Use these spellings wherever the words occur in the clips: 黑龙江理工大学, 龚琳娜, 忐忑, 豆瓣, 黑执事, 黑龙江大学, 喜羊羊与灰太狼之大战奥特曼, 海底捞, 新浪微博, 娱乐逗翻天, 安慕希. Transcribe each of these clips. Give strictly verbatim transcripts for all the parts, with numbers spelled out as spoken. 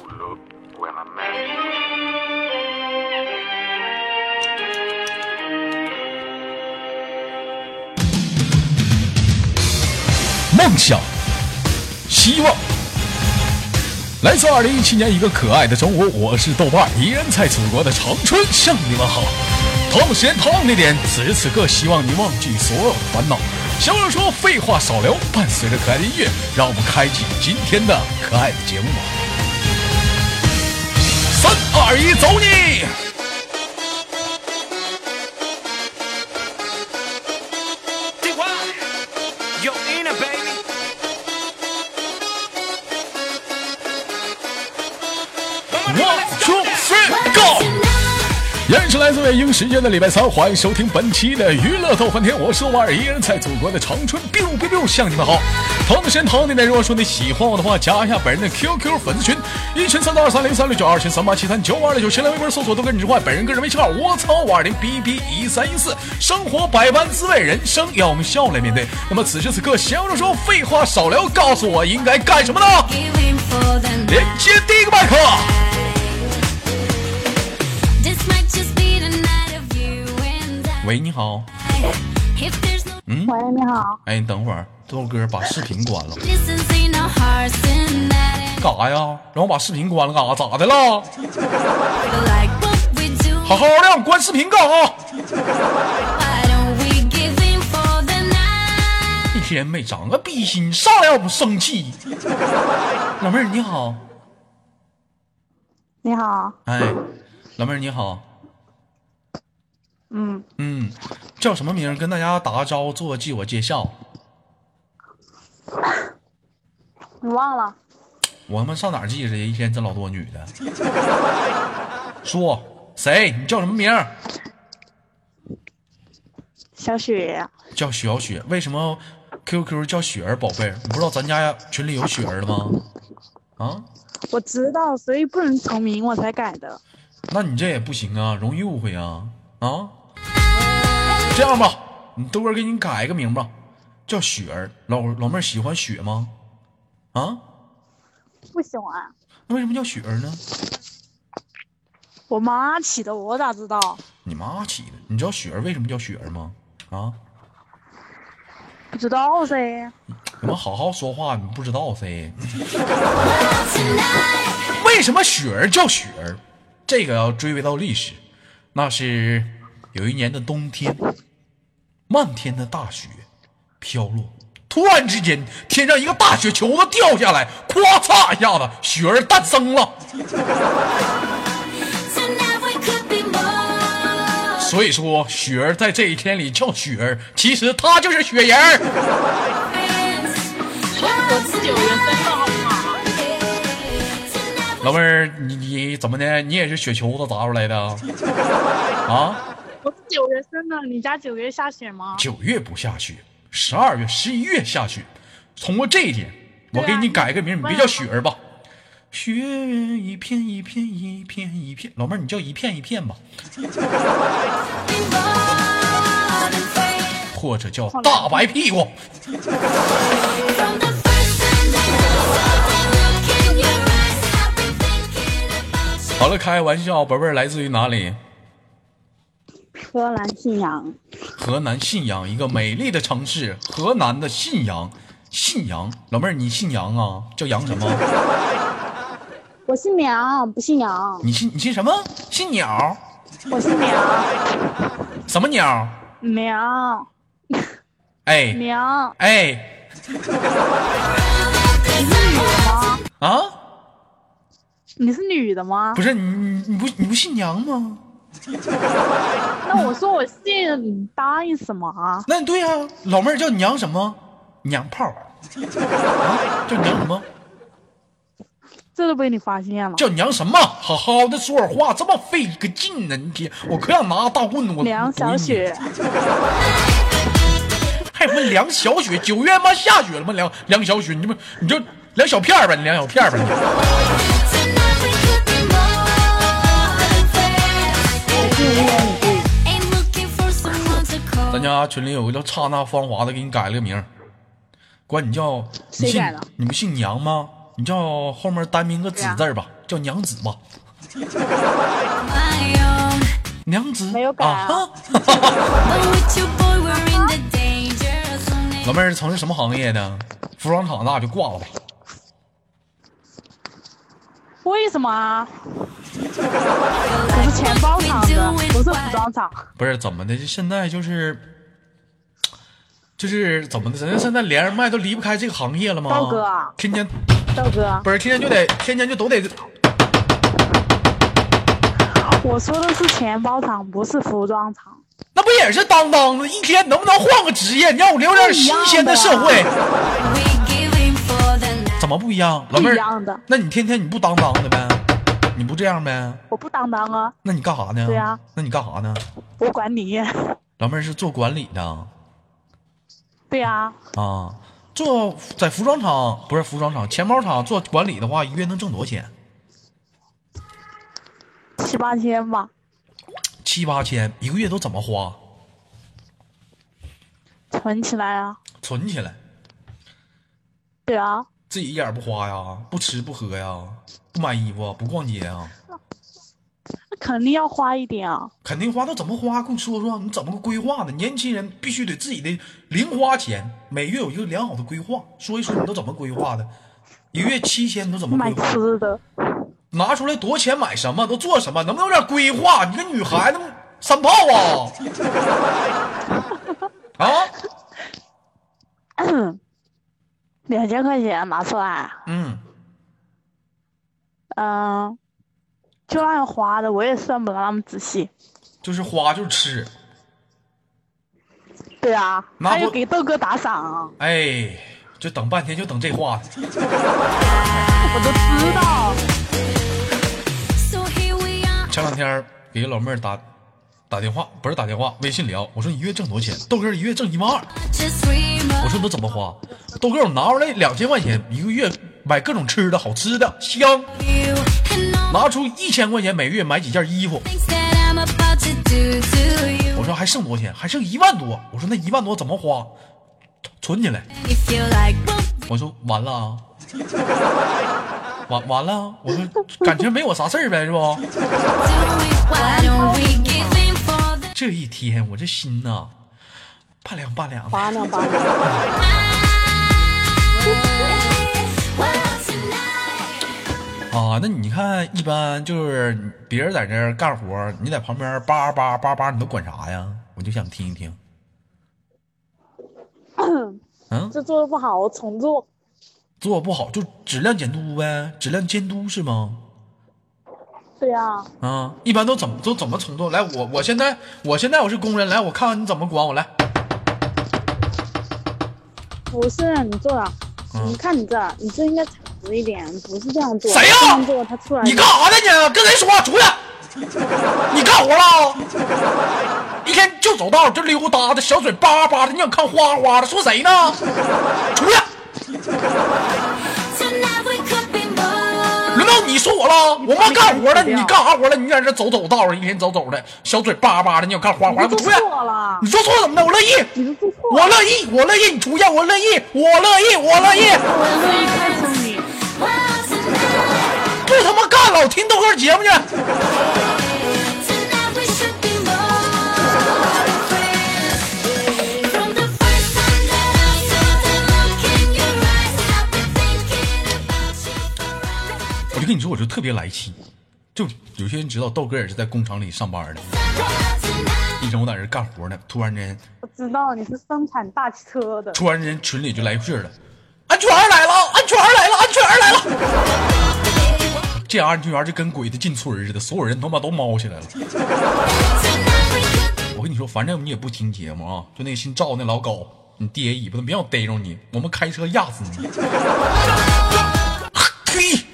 to look when I met you。 梦想，希望，来自二零一七年一个可爱的中午，我是豆瓣，依然在祖国的长春向你们好。同样时间，同样地点，此时此刻，希望你忘记所有的烦恼。小二说废话少聊，伴随着可爱的音乐，让我们开启今天的可爱的节目吧。三二一，走你！是来自北京时间的礼拜三，欢迎收听本期的娱乐逗翻天，我是豆瓣，依然在祖国的长春 biu biu biu 向你们好。同样的时间，同样地点，如果说你喜欢我的话，加一下本人的 Q Q 粉丝群，一群三八二三零三六九，二群三八七三九五二六九，新浪微博搜索都跟你之外，本人个人微信号我操五二零 b b 一三一四。生活百般滋味，人生要我们笑来面对。那么此时此刻，闲话说废话少聊，告诉我应该干什么呢？连接第一个麦克。喂，你好。嗯，喂，你好。哎，你等会儿，豆哥把视频关了。干啥呀？让我把视频关了干啥？咋的了？好好的，我关视频干啥？一天没长个逼心，上来我生气。老妹儿你好。你好。哎，老妹儿你好。嗯嗯，叫什么名？跟大家打个招呼，做自我介绍。你忘了？我他妈上哪儿记着？一天这老多女的。说谁？你叫什么名？小雪。叫小雪？为什么 Q Q 叫雪儿宝贝？你不知道咱家群里有雪儿的吗？啊？我知道，所以不能重名，我才改的。那你这也不行啊，容易误会啊啊！这样吧，你豆哥给你改一个名吧，叫雪儿。老老妹儿喜欢雪吗？啊，不喜欢。那为什么叫雪儿呢？我妈起的，我咋知道？你妈起的。你知道雪儿为什么叫雪儿吗？啊，不知道噻。你们好好说话，你不知道噻。为什么雪儿叫雪儿？这个要追回到历史，那是有一年的冬天，漫天的大雪飘落，突然之间天上一个大雪球子掉下来，咵嚓一下子雪儿诞生了。所以说雪儿在这一天里叫雪儿，其实她就是雪人儿。老妹儿，你你怎么的？你也是雪球子砸出来的啊？我是九月生的，你家九月下雪吗？九月不下雪，十二月、十一月下雪。通过这一点，我给你改个名，你别叫雪儿吧。雪一片一片一片一片，老妹儿你叫一片一片吧，或者叫大白屁股。好了，开玩笑，宝贝儿来自于哪里？河南信阳。河南信阳，一个美丽的城市，河南的信阳。信阳，老妹儿你姓杨啊？叫杨什么？我姓梁，不姓杨。你姓你姓什么？姓鸟。我姓鸟。什么鸟？苗。哎，苗。哎。你是女的吗？啊？你是女的吗？不是，你你不你不姓杨吗？那我说我姓，你答应什么啊？那对啊，老妹儿叫娘什么？娘炮。啊，叫娘什么？这都被你发现了。叫娘什么？好好的说会话，这么费个劲呢！你天，我可想拿大棍子我梁小雪。还有什么梁小雪？九月妈下雪了吗？梁梁小雪，你们你就梁小片吧，你梁小片吧你。咱家群里有个叫刹那芳华的，给你改了个名，管你叫，你姓谁改了？你不姓娘吗？你叫后面单名个子字吧，叫娘子嘛。娘子没有改啊。老妹儿从事什么行业呢？服装厂那就挂了吧。为什么啊？我是钱包厂的，不是服装厂。不是怎么的，现在就是就是怎么的，咱现在连人脉都离不开这个行业了吗？道哥，天天道哥不是天天就得天天就都得。我说的是钱包厂，不是服装厂。那不也是当当的？一天能不能换个职业？你让我留点新鲜的社会。怎么不一样？老妹儿，不一样的。那你天天你不当当的呗？你不这样呗？我不当当啊。那你干啥呢？对呀、啊。那你干啥呢？我管理。老妹儿是做管理的。对呀、啊。啊，做在服装厂不是服装厂，钱包厂做管理的话，一月能挣多少钱？七八千吧。七八千一个月都怎么花？存起来啊。存起来。对啊。自己一点不花呀？不吃不喝呀？不买衣服？不逛街啊？肯定要花一点啊。肯定花，那怎么花？跟我说说，你怎么个规划的？年轻人必须得自己的零花钱，每月有一个良好的规划。说一说你都怎么规划的？一个月七千，你都怎么规划？买吃的。拿出来多少钱买什么？都做什么？能不能有点规划？你个女孩子三炮啊！啊！两千块钱拿出来。嗯。嗯、呃，就那样花的，我也算不了那么仔细。就是花，就是吃。对啊，还有给豆哥打赏。哎，就等半天，就等这话。我都知道。前两天给老妹儿打打电话，不是打电话，微信聊。我说你一月挣多少钱？豆哥一月挣一万二。我说你都怎么花？豆哥我拿出来两千块钱，一个月买各种吃的好吃的香。拿出一千块钱每月买几件衣服。我说还剩多少钱？还剩一万多。我说那一万多怎么花？存起来。我说完了啊。完完了，我说感觉没我啥事儿呗，是不？这一天我这心呐、啊，拔凉拔凉的。拔凉拔凉。啊，那你看，一般就是别人在这儿干活，你在旁边叭叭叭叭，你都管啥呀？我就想听一听。嗯，这做的不好，我重做。做不好就质量监督呗，质量监督是吗？对呀、啊。啊，一般都怎么都怎么重做？来，我我现在我现在我是工人，来，我看看你怎么管我来。不是你做了、嗯，你看你这，你这应该诚实一点，不是这样做。谁呀、啊？做他出来。你干啥呢你？跟谁说话？出去！你干活了？一天就走道就溜达的，小嘴巴巴的，你想看花花的，说谁呢？出去！轮到你说我了，我妈干活了，你干啥活了？你在这走走道一天走走的，小嘴巴巴的，你要干花花，你出去！你说错怎么的？我乐意，我乐意，我乐意，你出去！我乐意，我乐意，我乐意，我乐意开除你！不他妈干了，我听豆哥节目去。跟你说，我就特别来气，就有些人知道豆哥也是在工厂里上班的，一整我在这干活呢，突然间我知道你是生产大汽车的，突然间群里就来气了，安全员来了，安全员来了，安全员来了，这样安全员就跟鬼子进村似的，所有人他妈都猫起来了。我跟你说，反正你也不听节目啊，就那姓赵那老高，你爹尾巴都别让逮着你，我们开车压死你！嘿。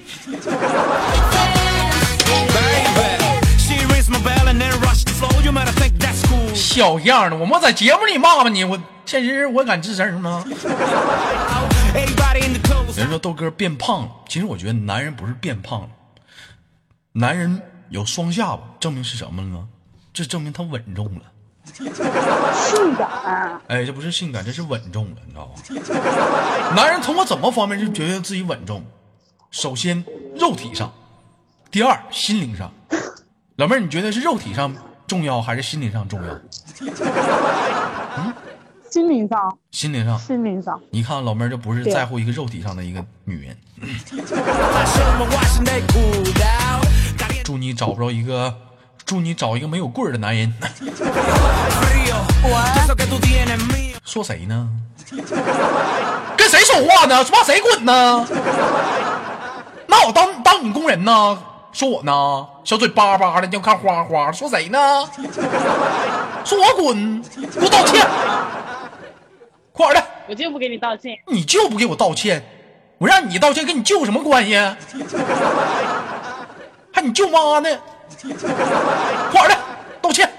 小样的，我们在节目里骂骂你，我现实我敢吱声吗？人说豆哥变胖了，其实我觉得男人不是变胖了，男人有双下巴，证明是什么了呢？这证明他稳重了。性感、啊、哎，这不是性感，这是稳重了，你知道吗？男人通过怎么方面就觉得自己稳重？首先，肉体上，第二，心灵上，老妹儿，你觉得是肉体上重要还是心灵上重要？嗯，心灵上，心灵上，心灵上。你看老妹儿就不是在乎一个肉体上的一个女人。祝你找不着一个，祝你找一个没有棍儿的男人。说谁呢？跟谁说话呢？骂谁滚呢？那我当当你工人呢？说我呢？小嘴巴巴的，你要看花花，说谁呢？说我滚，给我道歉！快点的！我就不给你道歉。你就不给我道歉？我让你道歉跟你舅什么关系？还你舅妈呢？快点的，道歉！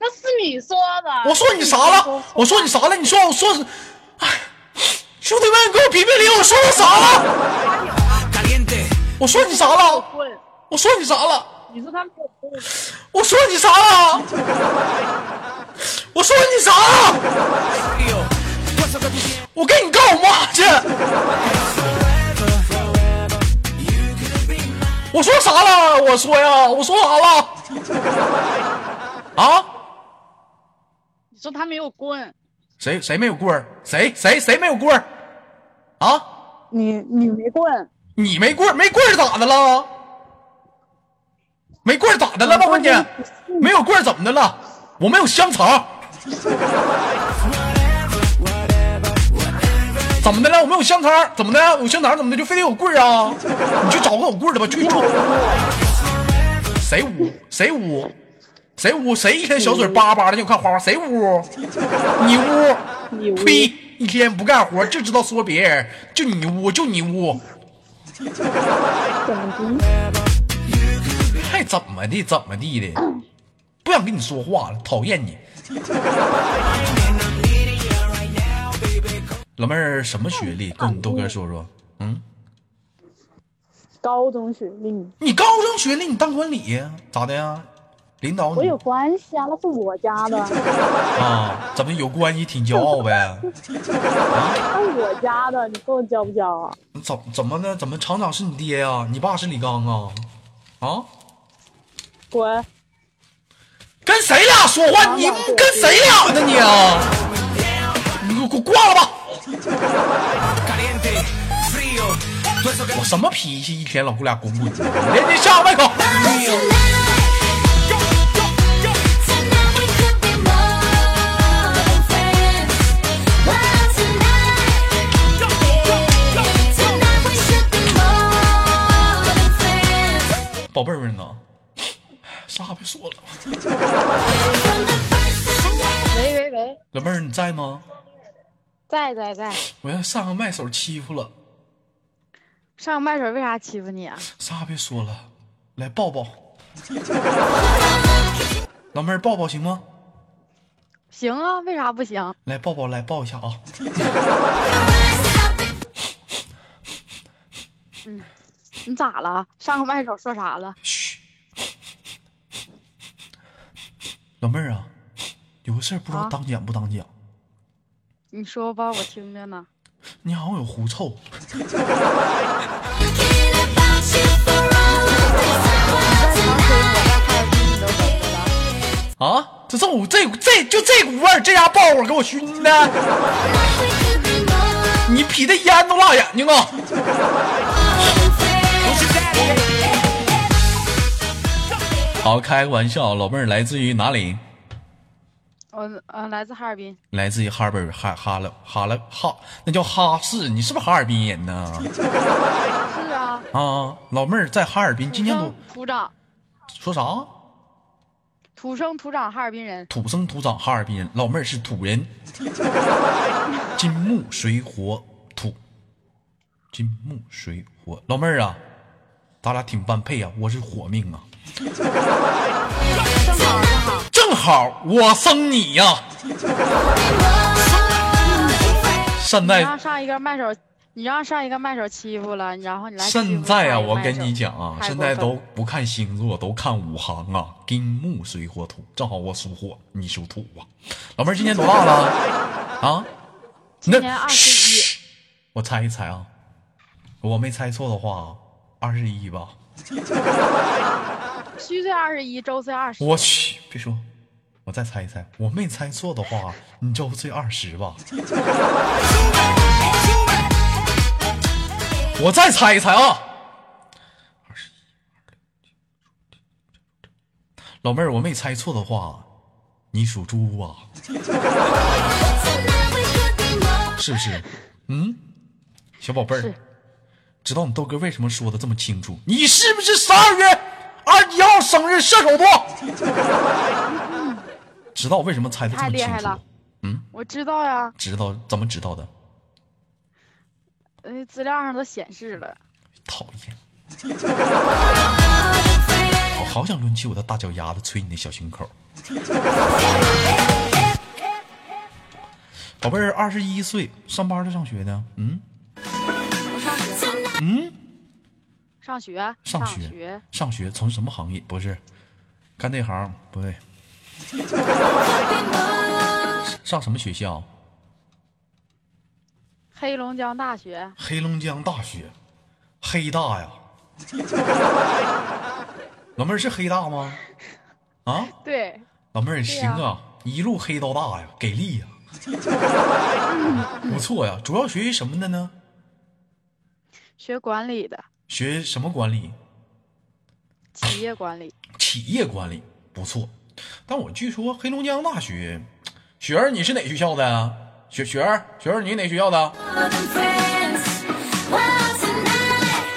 那是你说的。我说你啥了？我说你啥了？你说我说是，哎。兄弟们，你给我评评理！我说我啥了？我说你啥了？我说你啥了？你说他们我说你啥了？我说你啥了？我跟你告我妈去！我说啥了？我说呀，我说啥了？啊？你说他没有棍？谁谁没有棍儿？谁谁谁没有棍儿？啊，你你没棍，你没棍，没棍咋的了？没棍咋的了？问你没有棍怎么的了？我没有香肠，怎么的了？我没有香肠，怎么的？有香肠怎么的就非得有棍啊？你去找个有棍的吧，去找。谁污？谁污？谁污？谁一天小嘴巴巴的就看花花？谁污？你污？你污？呸！一天不干活就知道说别人，就你污，就你污。还怎么的？怎么地的？不想跟你说话了，讨厌你。老妹儿什么学历？跟你豆哥说说。嗯，高中学历。你高中学历，你当管理咋的呀？领导我有关系啊，那是我家的啊，咱们有关系挺骄傲呗。啊，那是我家的，你跟我骄不骄傲？怎怎么呢？怎么厂长是你爹啊？你爸是李刚啊？啊，滚！跟谁俩说话？你跟谁俩呢你啊？你给我挂了吧！我什么脾气？一天老姑俩滚滚，连你下麦克。宝贝儿呢？啥也别说了。喂喂喂，老妹儿你在吗？在在在。我要上个麦手欺负了。上个麦手为啥欺负你啊？啥也别说了，来抱抱。老妹儿抱抱行吗？行啊，为啥不行？来抱抱，来抱一下啊。嗯。你咋了？上个麦手说啥了？嘘，老妹儿啊，有个事儿不知道当讲不当讲。啊，你说吧，我听着呢。你好像有狐臭。啊！这这股这这就这股味儿，这家爆火给我熏的。你皮的烟都辣眼睛啊！好，开玩笑。老妹儿来自于哪里？我呃来自哈尔滨。来自于哈尔滨，哈哈了哈了哈，那叫哈市。你是不是哈尔滨人呢？是啊。啊，老妹儿在哈尔滨，今年都土长。说啥？土生土长哈尔滨人。土生土长哈尔滨人，老妹儿是土人。金木水火土，金木水火。老妹儿啊，咱俩挺般配啊，我是火命啊。正好正好我生你呀，啊！现在你让上一个卖手，你让上一个卖手欺负了，然后你来。现在啊，我跟你讲啊，现在都不看星座，都看五行啊，金木水火土，正好我属火，你属土啊。老妹儿今年多大了？啊？今年二十一。我猜一猜啊，我没猜错的话，啊，二十一吧，虚岁二十一，周岁二十。我去，别说，我再猜一猜，我没猜错的话，你周岁二十吧。我再猜一猜啊，二十一，老妹儿，我没猜错的话，你属猪吧？是不是？嗯，小宝贝儿。知道你豆哥为什么说的这么清楚？你是不是十二月二十一号生日射手座？知道为什么猜的这么清楚？太厉害了！嗯，我知道呀。知道怎么知道的？呃，资料上都显示了。讨厌！我好想抡起我的大脚丫子捶你的小胸口。宝贝儿，二十一岁，上班的上学呢？嗯。嗯，上学，上学，上学，从什么行业？不是，干这行不对。上什么学校？黑龙江大学。黑龙江大学，黑大呀。老妹儿是黑大吗？啊，对。老妹儿行啊，一路黑到大呀，给力呀，不错呀。主要学习什么的呢？学管理的。学什么管理？企业管理。企业管理不错，但我据说黑龙江大学。雪儿，你是哪学校的啊？雪雪儿，雪儿，你哪学校的？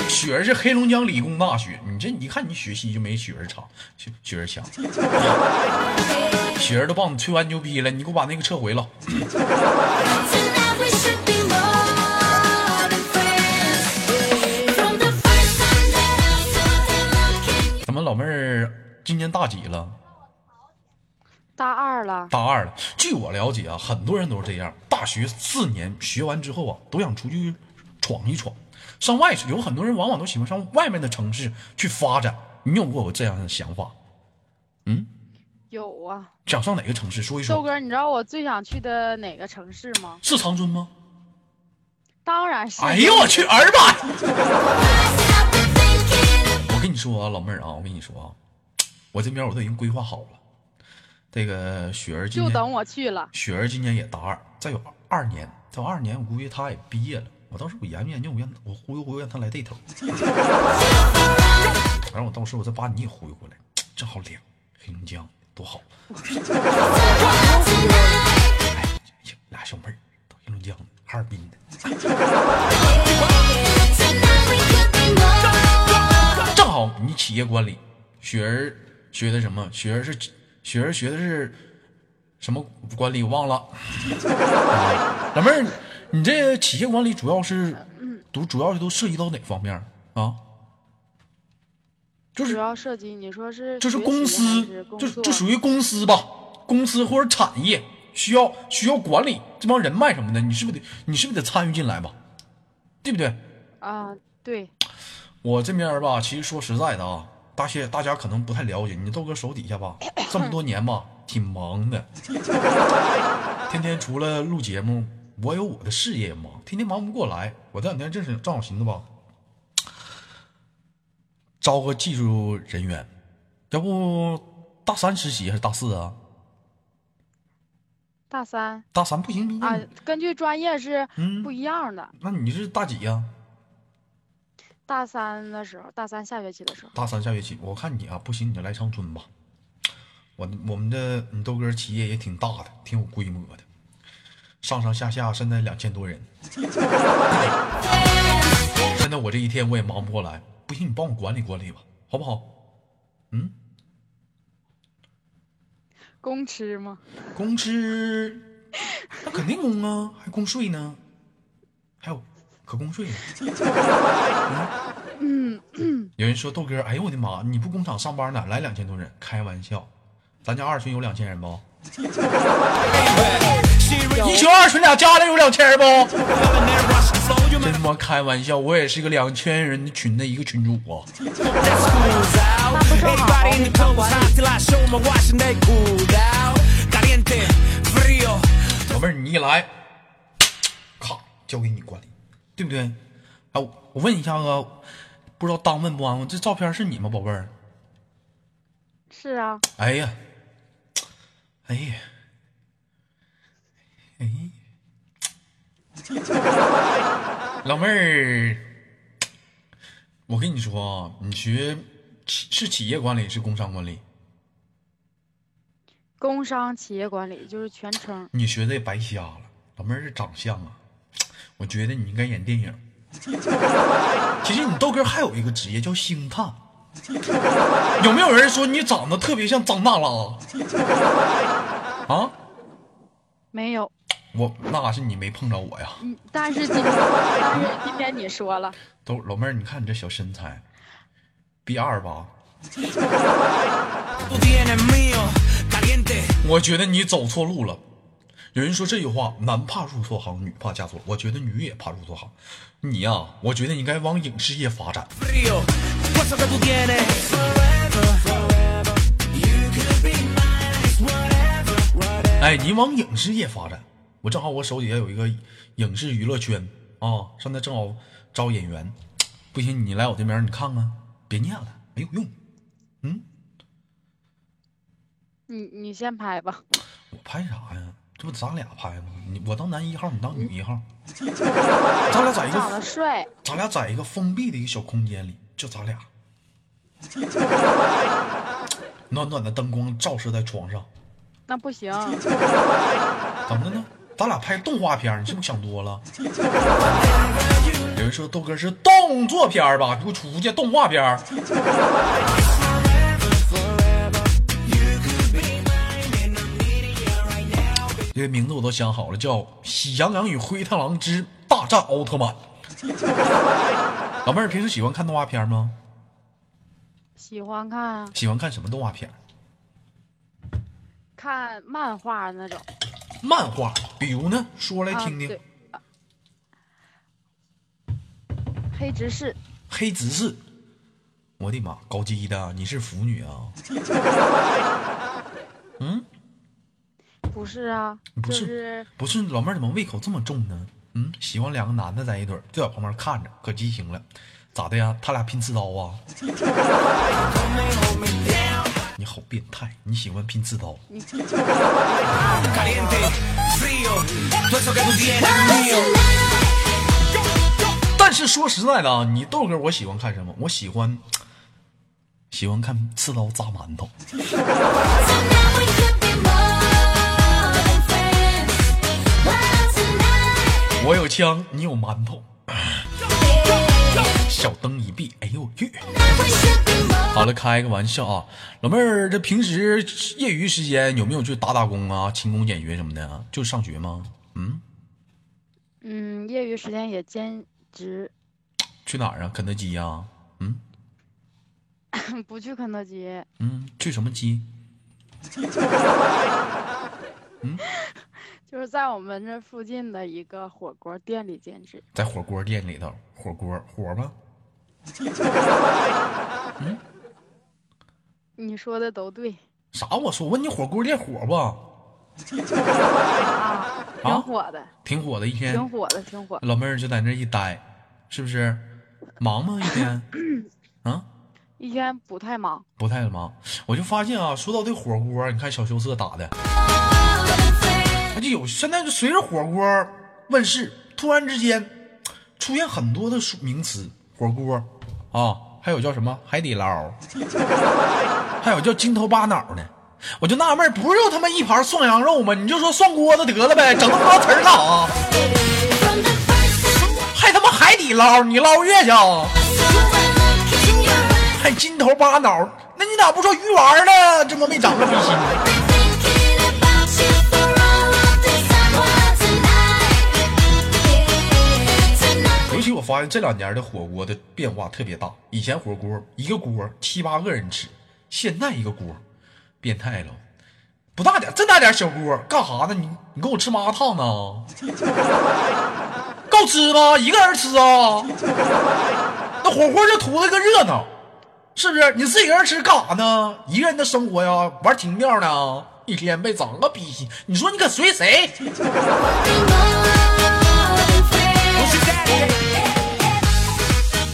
雪儿是黑龙江理工大学。你这一看你学习就没雪儿长，雪雪儿强。雪儿都帮你吹完牛逼了，你给我把那个撤回了。老妹儿今年大几了？大二了。大二了。据我了解啊，很多人都是这样，大学四年学完之后啊，都想出去闯一闯，上外有很多人往往都喜欢上外面的城市去发展。你有过有这样的想法？嗯，有啊。想上哪个城市？说一说。豆哥，你知道我最想去的哪个城市吗？是长春吗？当然是。哎呦我去，儿吧！我跟你说啊，老妹儿啊，我跟你说啊，我这边我都已经规划好了。这个雪儿今年就等我去了。雪儿今年也大二，再有二年，再有二年，我估计她也毕业了。我到时候我研究研究，我让我忽悠忽悠，让她来这头。然后我到时候我再把你也忽悠过来，正好凉，黑龙江多好。哎，俩小妹儿到黑龙江哈尔滨的。正好你企业管理，雪儿学的什么？雪儿是雪儿学的是什么管理？我忘了。老妹儿，你这企业管理主要是都主要是都涉及到哪方面啊？就是主要涉及你说是就是公司，就就属于公司吧，公司或者产业需要需要管理这帮人脉什么的，你是不是得你是不是得参与进来吧？对不对？啊，对。我这边吧，其实说实在的啊，大些大家可能不太了解，你豆哥手底下吧，这么多年吧，挺忙的，天天除了录节目，我有我的事业忙，天天忙不过来。我这两天正是正好寻思吧，招个技术人员，要不大三实习还是大四啊？大三。大三不行不行啊，根据专业是不一样的。嗯、那你是大几呀、啊？大三的时候，大三下学期的时候，大三下学期，我看你啊，不行你就来长春吧。我我们的你豆哥企业也挺大的，挺有规模的，上上下下现在两千多人。现在我这一天我也忙不过来，不行你帮我管理管理吧，好不好？嗯，公吃吗？公吃，那肯定公啊，还公税呢，还有。可供税了。嗯嗯，有人说豆哥，哎呦我的妈，你不工厂上班哪来两千多人？开玩笑，咱家二群有两千人不？一群二群俩家里有两千人不？真他妈开玩笑，我也是个两千人群的一个群主啊。老妹儿，你一来，咔，交给你管理。对不对？啊，我问一下啊，不知道当问不当问，这照片是你吗，宝贝儿？是啊。哎呀，哎呀，哎呀，老妹儿，我跟你说啊，你学是企业管理，是工商管理？工商企业管理就是全称。你学的也白瞎了，老妹儿这长相啊，我觉得你应该演电影。其实你豆哥还有一个职业叫星探，有没有人说你长得特别像张大拉？啊，没有，我那是你没碰着我呀。嗯，但是今天但是今天你说了，都老妹儿，你看你这小身材 ，B 二 吧。我觉得你走错路了。有人说这句话，男怕入错行，女怕嫁错。我觉得女也怕入错行。你呀、啊，我觉得你应该往影视业发展。哎，你往影视业发展。我正好我手底下有一个影视娱乐圈啊，上面正好招演员。不行，你来我这边你看看，别念了，没有用。嗯，你你先拍吧。我拍啥呀？这不咱俩拍吗？你我当男一号，你当女一号，咱俩在一个长得帅，咱俩在一个封闭的一个小空间里，就咱俩，暖暖的灯光照射在床上，那不行。怎么呢？咱俩拍动画片，你是不是想多了？有人说豆哥是动作片吧？你给我出去动画片。这个名字我都想好了，叫《喜羊羊与灰太狼之大战奥特曼》。老妹儿平时喜欢看动画片吗？喜欢看啊。喜欢看什么动画片？看漫画那种。漫画，比如呢？说来听听。啊啊、黑执事。黑执事，我的妈，高级的，你是腐女啊？嗯。不是啊，不是、就是、不是，老妹儿怎么胃口这么重呢？嗯，喜欢两个男的在一堆，就在旁边看着，可畸形了，咋的呀？他俩拼刺刀啊！你好变态，你喜欢拼刺刀？但是说实在的啊，你豆哥我喜欢看什么？我喜欢喜欢看刺刀扎馒头。我有枪，你有馒头。小灯一闭，哎呦我去！好了，开个玩笑啊，老妹儿，这平时业余时间有没有去打打工啊、勤工俭学什么的啊？就上学吗？嗯嗯，业余时间也兼职。去哪儿啊？肯德基啊？嗯，不去肯德基。嗯，去什么鸡？嗯。就是在我们这附近的一个火锅店里兼职，在火锅店里头，火锅火吗？嗯，你说的都对。啥？我说问你火锅店火不？啊，挺火的，啊、挺火的，一天挺火的，挺火的。老妹儿就在那一待，是不是？忙吗？一天？啊？一天不太忙，不太忙。我就发现啊，说到这火锅，你看小羞涩打的。就有现在就随着火锅问世，突然之间出现很多的名词，火锅啊，还有叫什么海底捞，还有叫筋头巴脑的。我就纳闷，不是就他妈一盘涮羊肉吗？你就说涮锅子得了呗，整那么多词儿干啊？还他妈海底捞，你捞月去啊？还筋头巴脑，那你咋不说鱼丸呢？这么没长个逼心。尤其我发现这两年的火锅的变化特别大，以前火锅一个锅七八个人吃，现在一个锅变态了，不大点，这大点小锅干啥呢？你你给我吃麻辣烫呢？够吃吗？一个人吃啊？那火锅就图了个热闹，是不是？你自己一个人吃干啥呢？一个人的生活呀，玩情调呢，一天被长个逼心，你说你可随谁？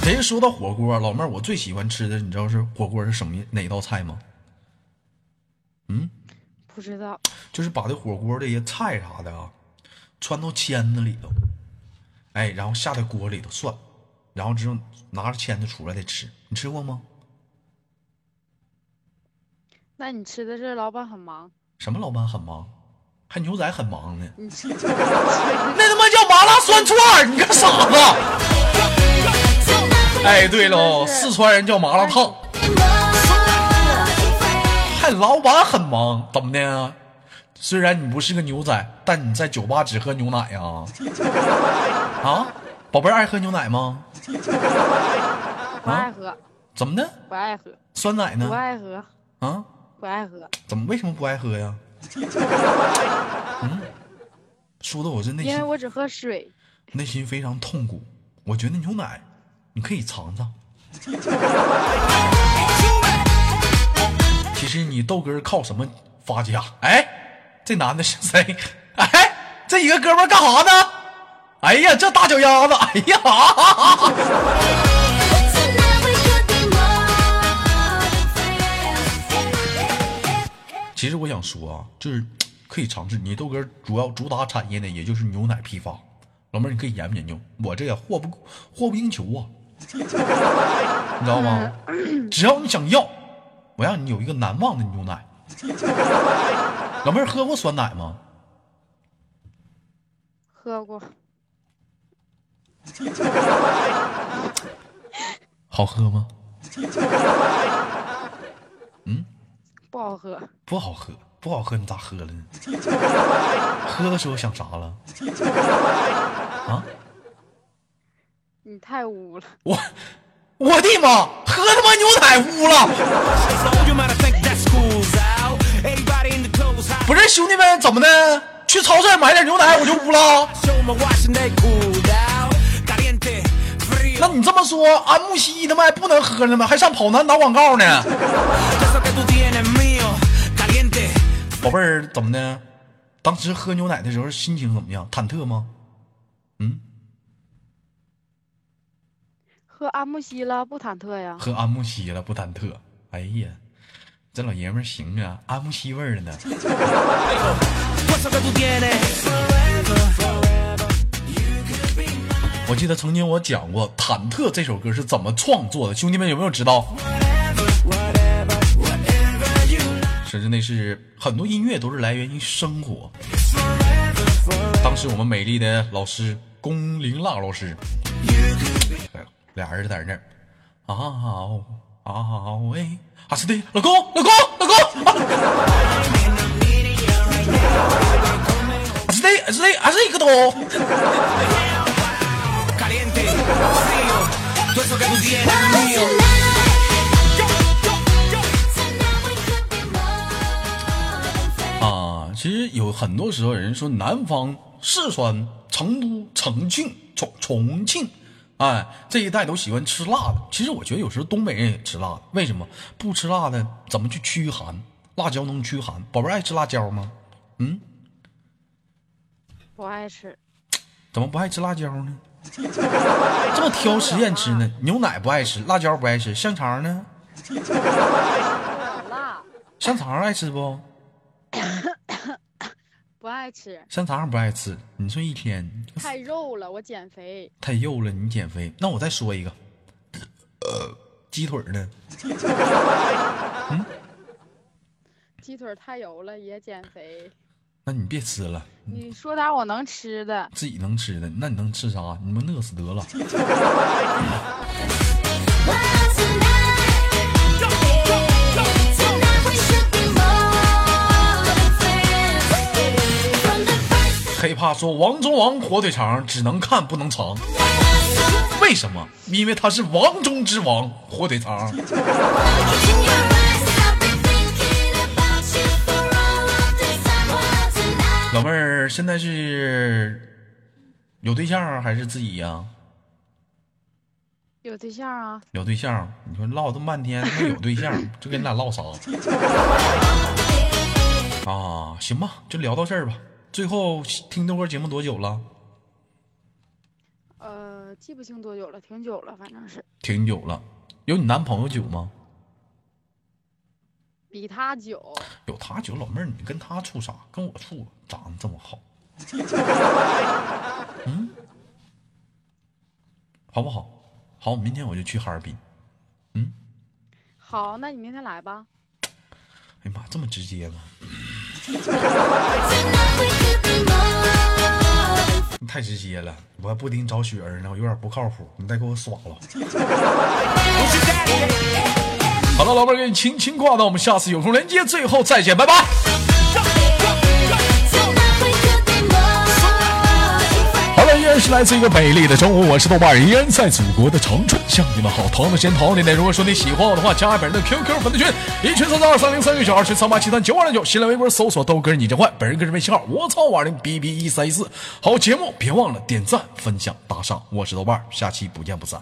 谁说到火锅，老妹儿，我最喜欢吃的，你知道是火锅是什么哪道菜吗？嗯，不知道。就是把这火锅这些菜啥的啊，穿到签子里头，哎，然后下在锅里头涮，然后之后拿着签子出来再吃。你吃过吗？那你吃的是老板很忙？什么老板很忙？还牛仔很忙呢？那他妈叫麻辣酸串，你个傻子！哎，对喽，四川人叫麻辣烫。还老板很忙，怎么的？虽然你不是个牛仔，但你在酒吧只喝牛奶呀、啊？啊，宝贝儿爱喝牛奶吗？不爱喝、啊。怎么的？不爱喝。酸奶呢？不爱喝。啊，不爱喝。怎么？为什么不爱喝呀？嗯，说的我是内心，因为我只喝水，内心非常痛苦。我觉得牛奶你可以尝尝。其实你豆哥靠什么发家？哎，这男的是谁？哎，这一个哥们干啥呢？哎呀，这大脚丫子！哎呀！哈哈哈哈其实我想说啊，就是可以尝试你豆哥主要主打产业呢，也就是牛奶批发。老妹儿，你可以研究研究，我这也货不货不应求啊，你知道吗？只要你想要，我让你有一个难忘的牛奶。老妹儿喝过酸奶吗？喝过，好喝吗？嗯。不好喝，不好喝，不好喝，你咋喝了呢？喝的时候想啥了？啊？你太污了！我，我的妈！喝他妈牛奶污了！不是兄弟们，怎么的？去超市买点牛奶我就污了？那你这么说，安慕希他妈还不能喝呢吗？还上跑男打广告呢？宝贝儿，怎么的？当时喝牛奶的时候心情怎么样？忐忑吗？嗯，喝安慕希了不忐忑呀？喝安慕希了不忐忑？哎呀，这老爷们儿行啊，安慕希味儿的呢。我记得曾经我讲过《忐忑》这首歌是怎么创作的，兄弟们有没有知道？真的是很多音乐都是来源于生活。当时我们美丽的老师龚琳娜老师，俩人在那儿啊啊啊喂啊是的，老公老公老公啊是的是的啊是一个头。其实有很多时候，人说南方四川、成都、重庆、重重庆，哎，这一带都喜欢吃辣的。其实我觉得有时候东北人也吃辣的，为什么不吃辣的？怎么去驱寒？辣椒能驱寒。宝贝爱吃辣椒吗？嗯，不爱吃。怎么不爱吃辣椒呢？这么挑食厌吃呢？牛奶不爱吃，辣椒不爱吃，香肠呢？香肠爱吃不？不爱吃香肠，不爱吃。你说一天太肉了，我减肥。太肉了，你减肥。那我再说一个，呃，鸡腿呢？嗯，鸡腿太油了，也减肥。那你别吃了。你说点我能吃的，自己能吃的。那你能吃啥？你们饿死得了。黑怕说王中王火腿肠只能看不能尝，为什么？因为他是王中之王火腿肠。老妹儿现在是有对象还是自己呀、啊？有对象啊，有对象。你说唠这么半天没有对象，就跟你俩唠啥？啊，行吧，就聊到这儿吧。最后听豆哥节目多久了？呃，记不清多久了，挺久了，反正是挺久了。有你男朋友久吗？比他久。有他久，老妹儿，你跟他处啥？跟我处长得这么好，嗯，好不好？好，明天我就去哈尔滨。嗯，好，那你明天来吧。哎妈，这么直接吗？你太直接了，我还不盯找雪儿呢，我有点不靠谱，你再给我耍了。好了，老妹儿给你轻轻挂到，我们下次有空连接，最后再见，拜拜。依然是来自一个美丽的中午，我是豆瓣，依然在祖国的长春向你们好。同样的时间同样的地点，如果说你喜欢我的话，加本人的 Q Q 粉丝群，一群三三二三零三六九，二群三八七三九二零九，新浪微博搜索豆哥你真坏，本人个人微信号我操五二零 B B 一三一四。好节目别忘了点赞分享打赏，我是豆瓣，下期不见不散。